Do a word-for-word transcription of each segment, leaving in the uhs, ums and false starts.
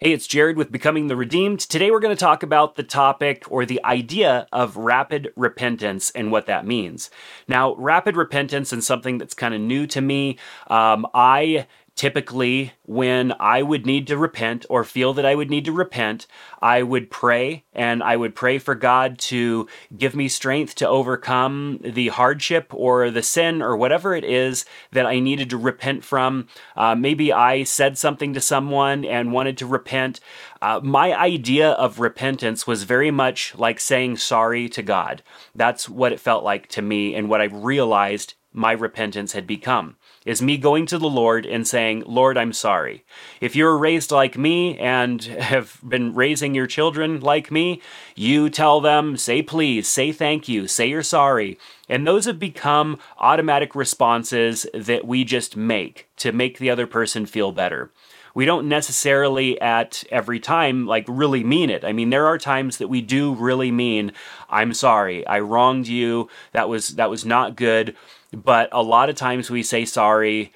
Hey, it's Jared with Becoming the Redeemed. Today we're going to talk about the topic or the idea of rapid repentance and what that means. Now, rapid repentance is something that's kind of new to me. Um, I typically, when I would need to repent or feel that I would need to repent, I would pray, and I would pray for God to give me strength to overcome the hardship or the sin or whatever it is that I needed to repent from. Uh, maybe I said something to someone and wanted to repent. Uh, my idea of repentance was very much like saying sorry to God. That's what it felt like to me and what I realized my repentance had become, is me going to the Lord and saying, Lord, I'm sorry. If you're raised like me and have been raising your children like me, you tell them, say please, say thank you, say you're sorry. And those have become automatic responses that we just make to make the other person feel better. We don't necessarily at every time like really mean it. I mean, there are times that we do really mean, I'm sorry, I wronged you, that was that was not good. But a lot of times we say sorry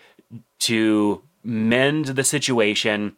to mend the situation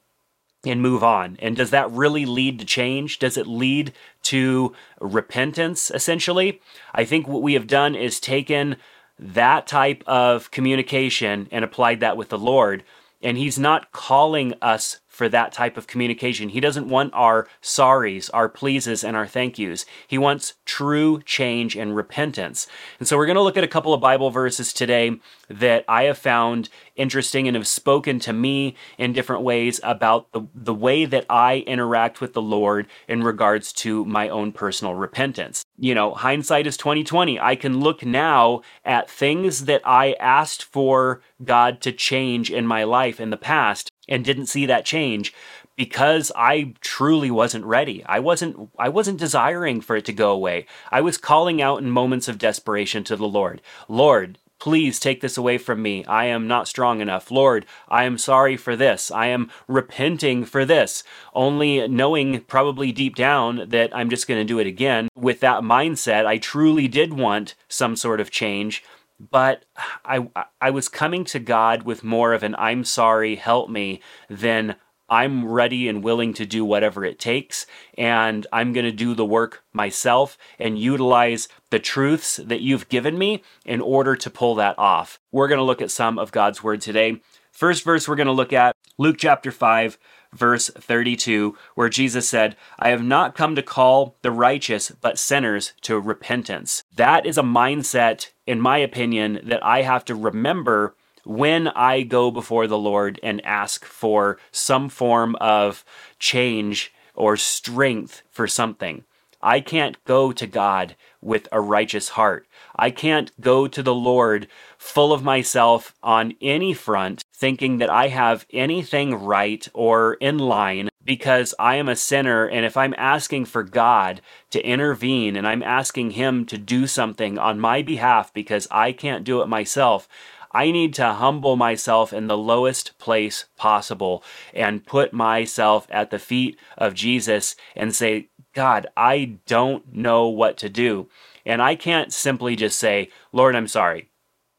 and move on. And does that really lead to change? Does it lead to repentance, essentially? I think what we have done is taken that type of communication and applied that with the Lord. And he's not calling us for that type of communication. He doesn't want our sorries, our pleases, and our thank yous. He wants true change and repentance. And so we're going to look at a couple of Bible verses today that I have found interesting and have spoken to me in different ways about the, the way that I interact with the Lord in regards to my own personal repentance. You know, hindsight is twenty twenty. I can look now at things that I asked for God to change in my life in the past and didn't see that change because I truly wasn't ready. I wasn't I wasn't desiring for it to go away. I was calling out in moments of desperation to the Lord. Lord, please take this away from me. I am not strong enough. Lord, I am sorry for this. I am repenting for this. Only knowing probably deep down that I'm just going to do it again. With that mindset, I truly did want some sort of change. But I I was coming to God with more of an I'm sorry, help me, than I'm ready and willing to do whatever it takes, and I'm going to do the work myself and utilize the truths that you've given me in order to pull that off. We're going to look at some of God's word today. First verse we're going to look at, Luke chapter five, verse thirty-two, where Jesus said, I have not come to call the righteous, but sinners to repentance. That is a mindset, in my opinion, that I have to remember when I go before the Lord and ask for some form of change or strength for something. I can't go to God with a righteous heart. I can't go to the Lord full of myself on any front, thinking that I have anything right or in line, because I am a sinner, and if I'm asking for God to intervene and I'm asking Him to do something on my behalf because I can't do it myself, I need to humble myself in the lowest place possible and put myself at the feet of Jesus and say, God, I don't know what to do. And I can't simply just say, Lord, I'm sorry.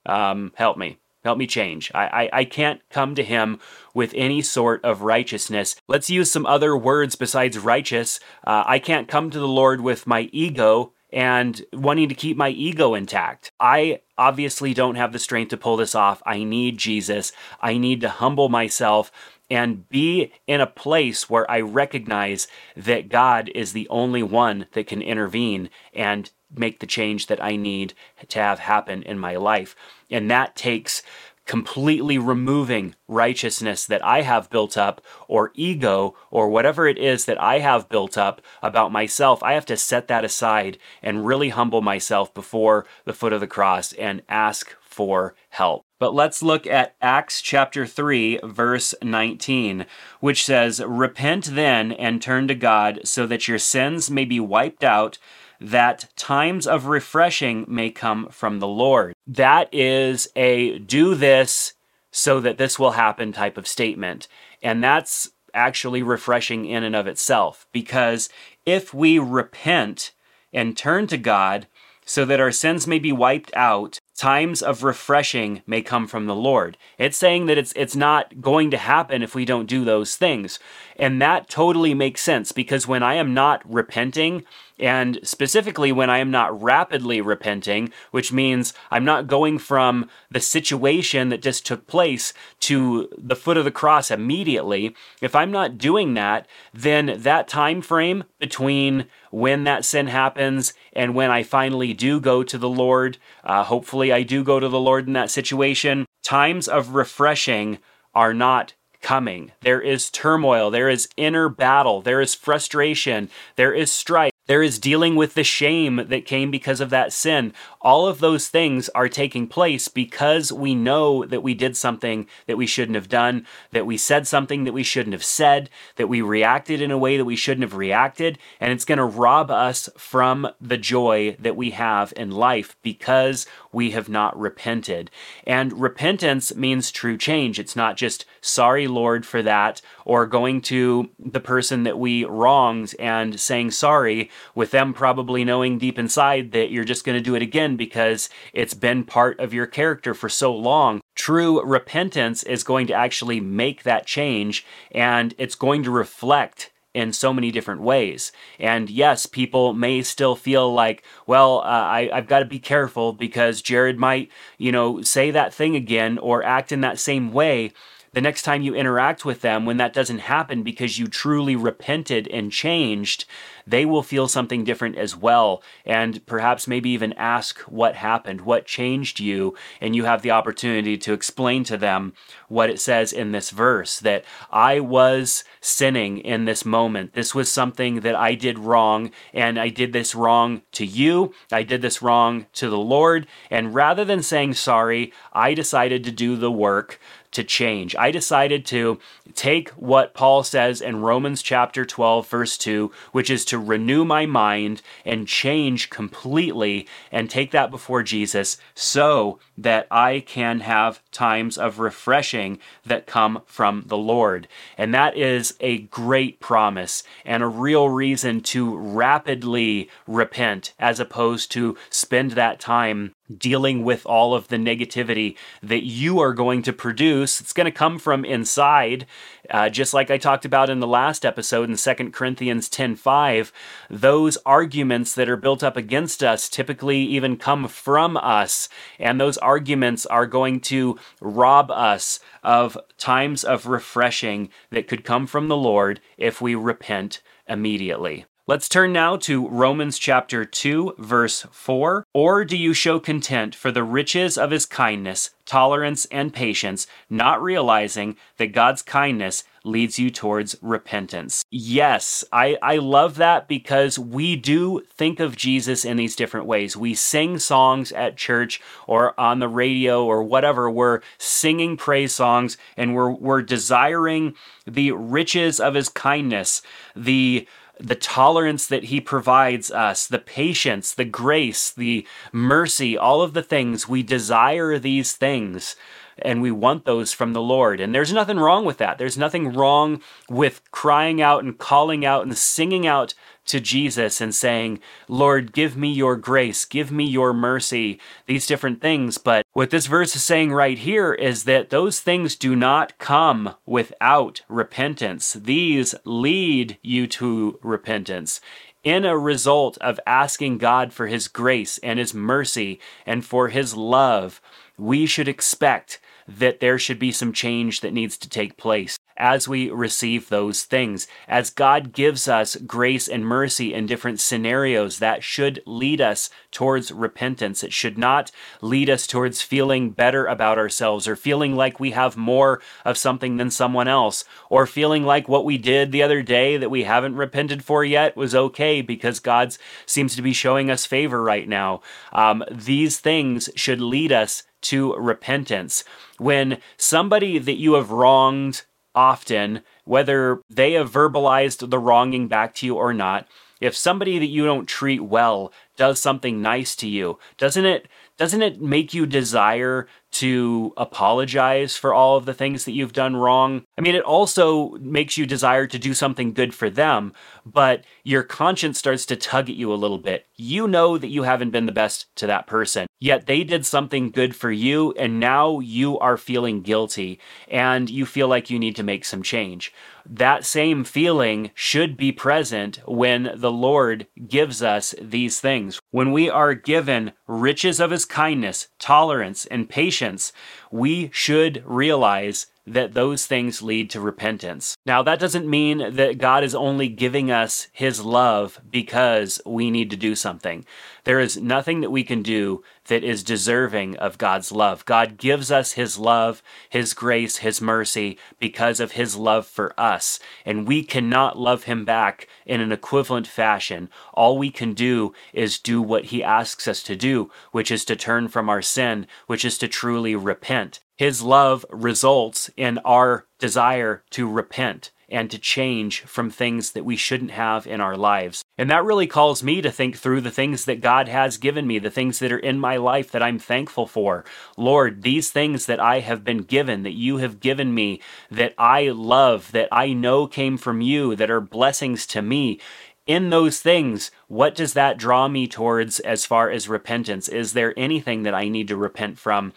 Um, help me. Help me change. I, I I can't come to Him with any sort of righteousness. Let's use some other words besides righteous. Uh, I can't come to the Lord with my ego and wanting to keep my ego intact. I obviously don't have the strength to pull this off. I need Jesus. I need to humble myself and be in a place where I recognize that God is the only one that can intervene and make the change that I need to have happen in my life. And that takes completely removing righteousness that I have built up, or ego, or whatever it is that I have built up about myself. I have to set that aside and really humble myself before the foot of the cross and ask for help. But let's look at Acts chapter three, verse nineteen, which says, Repent then and turn to God so that your sins may be wiped out, that times of refreshing may come from the Lord. That is a do this so that this will happen type of statement. And that's actually refreshing in and of itself, because if we repent and turn to God so that our sins may be wiped out, Times of refreshing may come from the Lord. It's saying that it's it's not going to happen if we don't do those things. And that totally makes sense, because when I am not repenting, and specifically when I am not rapidly repenting, which means I'm not going from the situation that just took place to the foot of the cross immediately, if I'm not doing that, then that time frame between when that sin happens and when I finally do go to the Lord, uh, hopefully I do go to the Lord in that situation, times of refreshing are not coming. There is turmoil, there is inner battle, there is frustration, there is strife, there is dealing with the shame that came because of that sin. All of those things are taking place because we know that we did something that we shouldn't have done, that we said something that we shouldn't have said, that we reacted in a way that we shouldn't have reacted, and it's going to rob us from the joy that we have in life because we have not repented. And repentance means true change. It's not just, sorry, Lord, for that, or going to the person that we wronged and saying sorry, with them probably knowing deep inside that you're just going to do it again because it's been part of your character for so long. True repentance is going to actually make that change, and it's going to reflect in so many different ways. And yes, people may still feel like, well, uh, I, I've got to be careful because Jared might, you know, say that thing again or act in that same way the next time you interact with them. When that doesn't happen because you truly repented and changed, they will feel something different as well, and perhaps maybe even ask what happened, what changed you, and you have the opportunity to explain to them what it says in this verse, that I was sinning in this moment. This was something that I did wrong, and I did this wrong to you. I did this wrong to the Lord, and rather than saying sorry, I decided to do the work to change. I decided to take what Paul says in Romans chapter twelve, verse two, which is to renew my mind and change completely and take that before Jesus so that I can have times of refreshing that come from the Lord. And that is a great promise and a real reason to rapidly repent as opposed to spend that time dealing with all of the negativity that you are going to produce. It's going to come from inside, uh, just like I talked about in the last episode in Second Corinthians ten five. Those arguments that are built up against us typically even come from us, and those arguments are going to rob us of times of refreshing that could come from the Lord if we repent immediately. Let's turn now to Romans chapter two, verse four. Or do you show contempt for the riches of his kindness, tolerance, and patience, not realizing that God's kindness leads you towards repentance? Yes, I, I love that, because we do think of Jesus in these different ways. We sing songs at church or on the radio or whatever. We're singing praise songs, and we're we're desiring the riches of his kindness, the the tolerance that he provides us, the patience, the grace, the mercy, all of the things. We desire these things, and we want those from the Lord. And there's nothing wrong with that. There's nothing wrong with crying out and calling out and singing out to Jesus and saying, Lord, give me your grace, give me your mercy, these different things. But what this verse is saying right here is that those things do not come without repentance. These lead you to repentance in a result of asking God for his grace and his mercy and for his love. We should expect that there should be some change that needs to take place as we receive those things. As God gives us grace and mercy in different scenarios, that should lead us towards repentance. It should not lead us towards feeling better about ourselves or feeling like we have more of something than someone else, or feeling like what we did the other day that we haven't repented for yet was okay because God seems to be showing us favor right now. Um, these things should lead us to repentance. When somebody that you have wronged often, whether they have verbalized the wronging back to you or not, if somebody that you don't treat well does something nice to you, doesn't it doesn't it make you desire to apologize for all of the things that you've done wrong. I mean, it also makes you desire to do something good for them, but your conscience starts to tug at you a little bit. You know that you haven't been the best to that person, yet they did something good for you, and now you are feeling guilty, and you feel like you need to make some change. That same feeling should be present when the Lord gives us these things. When we are given riches of his kindness, tolerance, and patience, we should realize that those things lead to repentance. Now, that doesn't mean that God is only giving us his love because we need to do something. There is nothing that we can do that is deserving of God's love. God gives us his love, his grace, his mercy because of his love for us, and we cannot love him back in an equivalent fashion. All we can do is do what he asks us to do, which is to turn from our sin, which is to truly repent. His love results in our desire to repent and to change from things that we shouldn't have in our lives. And that really calls me to think through the things that God has given me, the things that are in my life that I'm thankful for. Lord, these things that I have been given, that you have given me, that I love, that I know came from you, that are blessings to me. In those things, what does that draw me towards as far as repentance? Is there anything that I need to repent from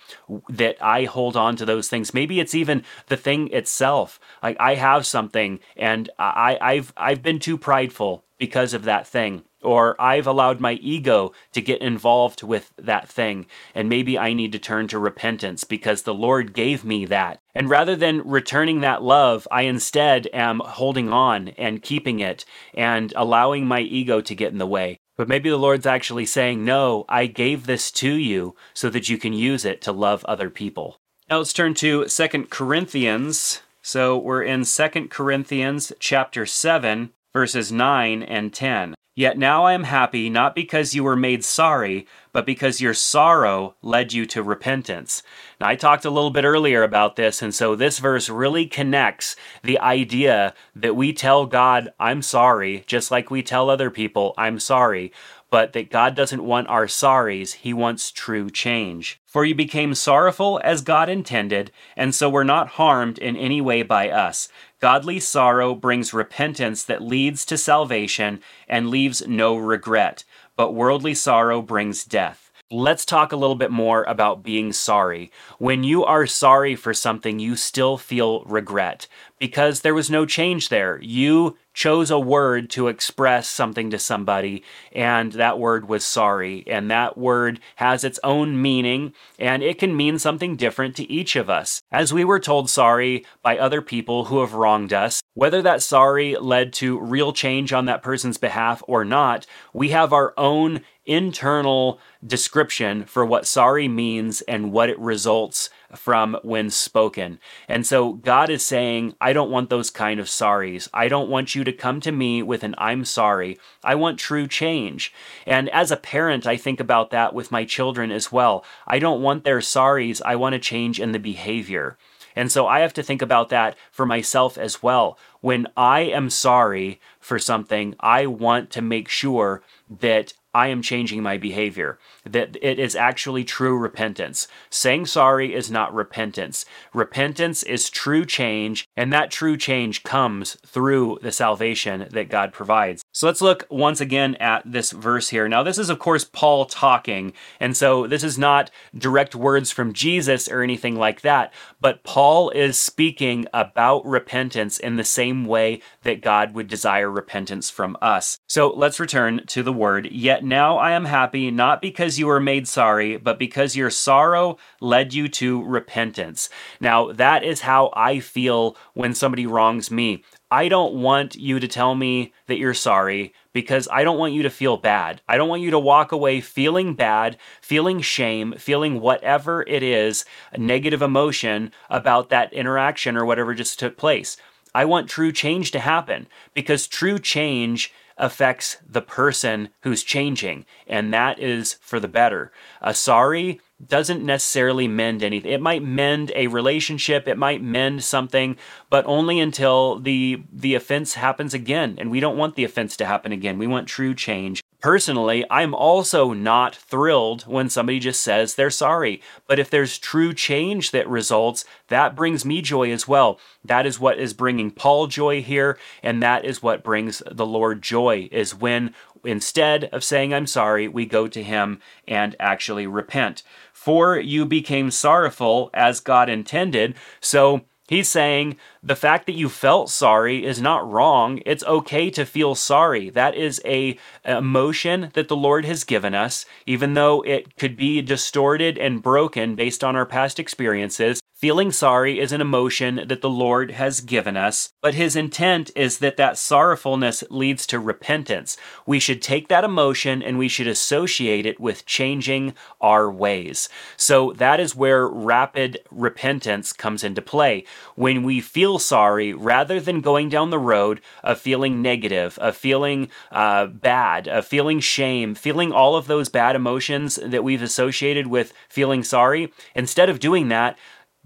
that I hold on to those things? Maybe it's even the thing itself. Like I have something and I, I've I've been too prideful because of that thing, or I've allowed my ego to get involved with that thing, and maybe I need to turn to repentance because the Lord gave me that. And rather than returning that love, I instead am holding on and keeping it and allowing my ego to get in the way. But maybe the Lord's actually saying, no, I gave this to you so that you can use it to love other people. Now let's turn to Second Corinthians. So we're in Second Corinthians chapter seven, verses nine and ten. Yet now I am happy, not because you were made sorry, but because your sorrow led you to repentance. Now, I talked a little bit earlier about this, and so this verse really connects the idea that we tell God, I'm sorry, just like we tell other people, I'm sorry, but that God doesn't want our sorries, he wants true change. For you became sorrowful as God intended, and so were not harmed in any way by us. Godly sorrow brings repentance that leads to salvation and leaves no regret, but worldly sorrow brings death. Let's talk a little bit more about being sorry. When you are sorry for something, you still feel regret because there was no change there. You chose a word to express something to somebody, and that word was sorry, and that word has its own meaning, and it can mean something different to each of us. As we were told sorry by other people who have wronged us, whether that sorry led to real change on that person's behalf or not, we have our own internal description for what sorry means and what it results from when spoken. And so God is saying, I don't want those kind of sorries. I don't want you to come to me with an I'm sorry. I want true change. And as a parent, I think about that with my children as well. I don't want their sorries. I want a change in the behavior. And so I have to think about that for myself as well. When I am sorry for something, I want to make sure that I am changing my behavior, that it is actually true repentance. Saying sorry is not repentance. Repentance is true change, and that true change comes through the salvation that God provides. So let's look once again at this verse here. Now, this is, of course, Paul talking, and so this is not direct words from Jesus or anything like that, but Paul is speaking about repentance in the same way that God would desire repentance from us. So let's return to the word, yet now I am happy, not because you were made sorry, but because your sorrow led you to repentance. Now, that is how I feel when somebody wrongs me. I don't want you to tell me that you're sorry because I don't want you to feel bad. I don't want you to walk away feeling bad, feeling shame, feeling whatever it is, a negative emotion about that interaction or whatever just took place. I want true change to happen because true change affects the person who's changing, and that is for the better. A sorry doesn't necessarily mend anything. It might mend a relationship, it might mend something, but only until the the offense happens again, and we don't want the offense to happen again. We want true change. Personally, I'm also not thrilled when somebody just says they're sorry. But if there's true change that results, that brings me joy as well. That is what is bringing Paul joy here, and that is what brings the Lord joy, is when instead of saying I'm sorry, we go to him and actually repent. For you became sorrowful as God intended. So he's saying the fact that you felt sorry is not wrong. It's okay to feel sorry. That is a emotion that the Lord has given us, even though it could be distorted and broken based on our past experiences. Feeling sorry is an emotion that the Lord has given us, but his intent is that that sorrowfulness leads to repentance. We should take that emotion and we should associate it with changing our ways. So that is where rapid repentance comes into play. When we feel sorry, rather than going down the road of feeling negative, of feeling uh, bad, of feeling shame, feeling all of those bad emotions that we've associated with feeling sorry, instead of doing that,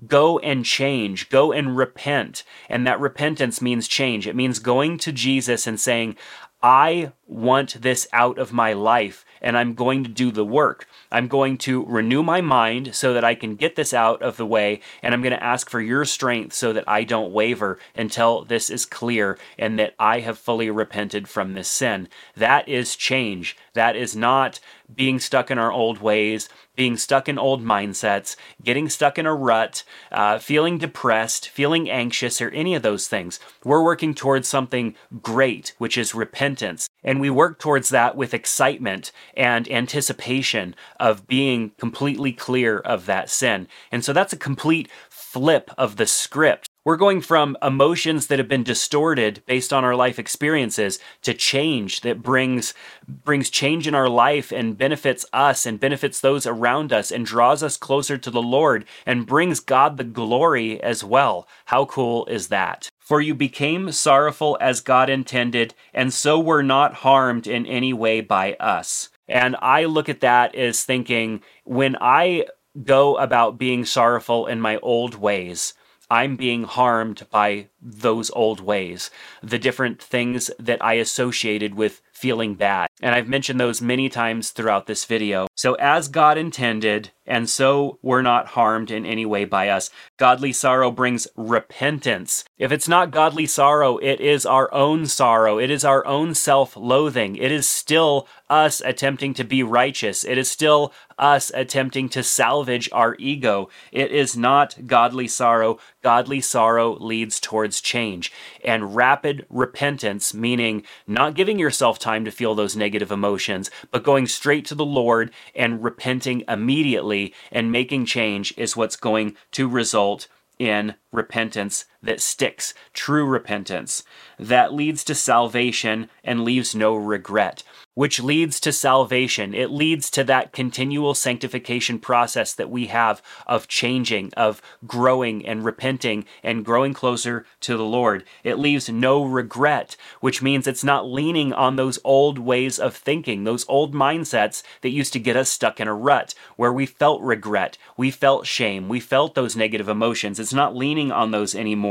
go and change, go and repent. And that repentance means change. It means going to Jesus and saying, I want this out of my life, and I'm going to do the work. I'm going to renew my mind so that I can get this out of the way, and I'm going to ask for your strength so that I don't waver until this is clear and that I have fully repented from this sin. That is change. That is not being stuck in our old ways, being stuck in old mindsets, getting stuck in a rut, uh, feeling depressed, feeling anxious, or any of those things. We're working towards something great, which is repentance. And we work towards that with excitement and anticipation of being completely clear of that sin. And so that's a complete flip of the script. We're going from emotions that have been distorted based on our life experiences to change that brings brings change in our life and benefits us and benefits those around us and draws us closer to the Lord and brings God the glory as well. How cool is that? For you became sorrowful as God intended, and so were not harmed in any way by us. And I look at that as thinking, when I go about being sorrowful in my old ways, I'm being harmed by those old ways, the different things that I associated with feeling bad. And I've mentioned those many times throughout this video. So as God intended, and so we're not harmed in any way by us. Godly sorrow brings repentance. If it's not godly sorrow, it is our own sorrow. It is our own self-loathing. It is still us attempting to be righteous. It is still us attempting to salvage our ego. It is not godly sorrow. Godly sorrow leads towards change and rapid repentance, meaning not giving yourself time to feel those negative emotions, but going straight to the Lord and repenting immediately and making change is what's going to result in repentance that sticks, true repentance, that leads to salvation and leaves no regret, which leads to salvation. It leads to that continual sanctification process that we have of changing, of growing and repenting and growing closer to the Lord. It leaves no regret, which means it's not leaning on those old ways of thinking, those old mindsets that used to get us stuck in a rut where we felt regret, we felt shame, we felt those negative emotions. It's not leaning on those anymore.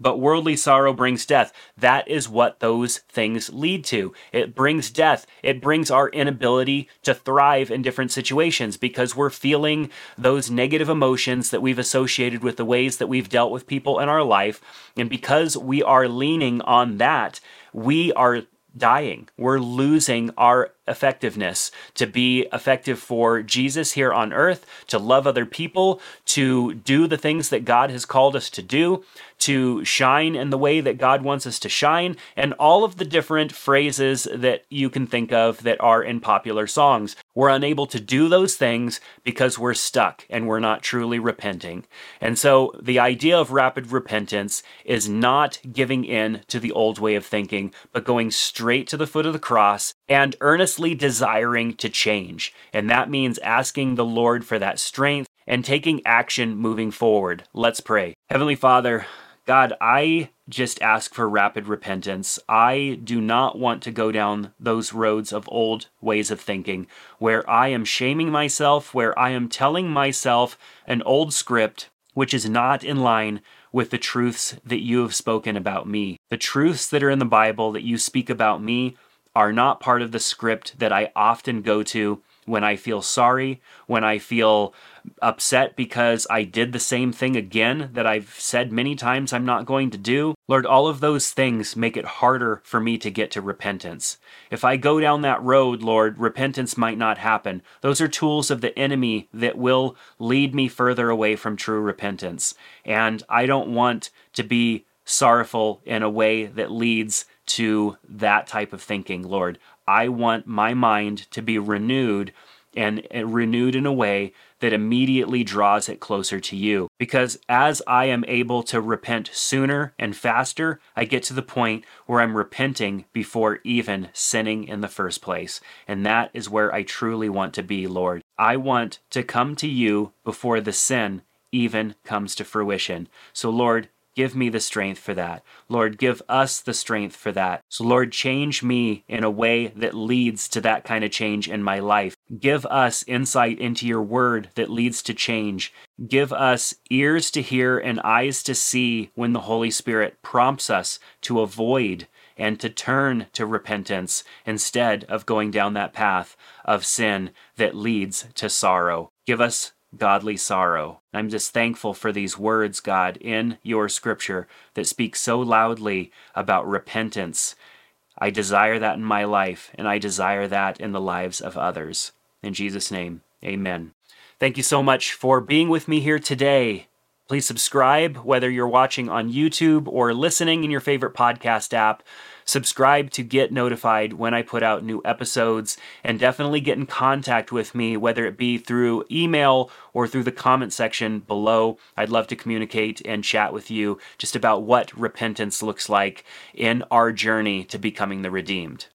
But worldly sorrow brings death. That is what those things lead to. It brings death. It brings our inability to thrive in different situations because we're feeling those negative emotions that we've associated with the ways that we've dealt with people in our life. And because we are leaning on that, we are dying. We're losing our effectiveness to be effective for Jesus here on earth, to love other people, to do the things that God has called us to do, to shine in the way that God wants us to shine, and all of the different phrases that you can think of that are in popular songs. We're unable to do those things because we're stuck and we're not truly repenting. And so the idea of rapid repentance is not giving in to the old way of thinking, but going straight to the foot of the cross and earnestly desiring to change. And that means asking the Lord for that strength and taking action moving forward. Let's pray. Heavenly Father, God, I just ask for rapid repentance. I do not want to go down those roads of old ways of thinking where I am shaming myself, where I am telling myself an old script which is not in line with the truths that you have spoken about me. The truths that are in the Bible that you speak about me are not part of the script that I often go to when I feel sorry, when I feel upset because I did the same thing again that I've said many times I'm not going to do. Lord, all of those things make it harder for me to get to repentance. If I go down that road, Lord, repentance might not happen. Those are tools of the enemy that will lead me further away from true repentance. And I don't want to be sorrowful in a way that leads to that type of thinking, Lord. I want my mind to be renewed and renewed in a way that immediately draws it closer to you. Because as I am able to repent sooner and faster, I get to the point where I'm repenting before even sinning in the first place. And that is where I truly want to be, Lord. I want to come to you before the sin even comes to fruition. So, Lord, give me the strength for that. Lord, give us the strength for that. So, Lord, change me in a way that leads to that kind of change in my life. Give us insight into your word that leads to change. Give us ears to hear and eyes to see when the Holy Spirit prompts us to avoid and to turn to repentance instead of going down that path of sin that leads to sorrow. Give us godly sorrow. I'm just thankful for these words, God, in your scripture that speak so loudly about repentance. I desire that in my life, and I desire that in the lives of others. In Jesus' name, amen. Thank you so much for being with me here today. Please subscribe, whether you're watching on YouTube or listening in your favorite podcast app. Subscribe to get notified when I put out new episodes, and definitely get in contact with me, whether it be through email or through the comment section below. I'd love to communicate and chat with you just about what repentance looks like in our journey to becoming the redeemed.